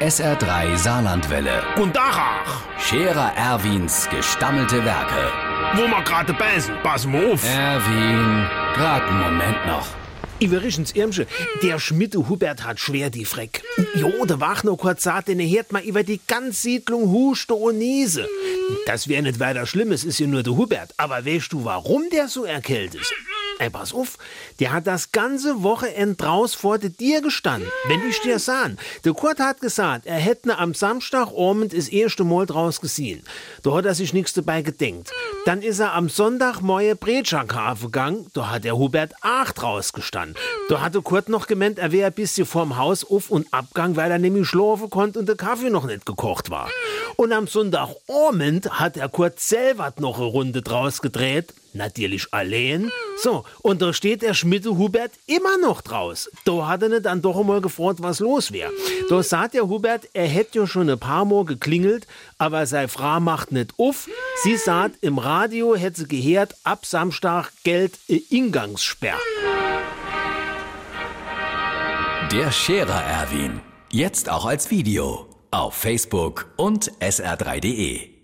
SR3 Saarlandwelle und Dachach. Scherer Erwins gestammelte Werke. Wo wir gerade beißen, pass mal auf. Erwin, grad einen Moment noch. Ich will richtig ins Irmsche. Der Schmitte Hubert hat schwer die Freck. Jo, der wach noch kurz sagt, denn er hört mal über die ganze Siedlung huschte und niese. Das wäre nicht weiter schlimm, es ist ja nur der Hubert. Aber weißt du, warum der so erkältet ist? Ey, pass auf, der hat das ganze Wochenend draus vor dir gestanden, wenn ich dir sah. Der Kurt hat gesagt, er hätte am Samstag Abend das erste Mal draus gesehen. Da hat er sich nichts dabei gedenkt. Dann ist er am Sonntag moje Bretscherkafe gegangen, da hat der Hubert auch draus gestanden. Da hatte Kurt noch gemeint, er wäre ein bisschen vorm Haus auf und abgegangen, weil er nämlich schlafen konnte und der Kaffee noch nicht gekocht war. Und am Sonntag Abend hat der Kurt selber noch eine Runde draus gedreht. Natürlich allein. So, und da steht der Schmitte Hubert immer noch draus. Da hat er dann doch einmal gefragt, was los wäre. Da sagt der Hubert, er hätte ja schon ein paar Mal geklingelt, aber seine Frau macht nicht auf. Sie sagt, im Radio hätte sie gehört, ab Samstag gilt Ingangssperr. Der Scherer Erwin. Jetzt auch als Video. Auf Facebook und sr3.de.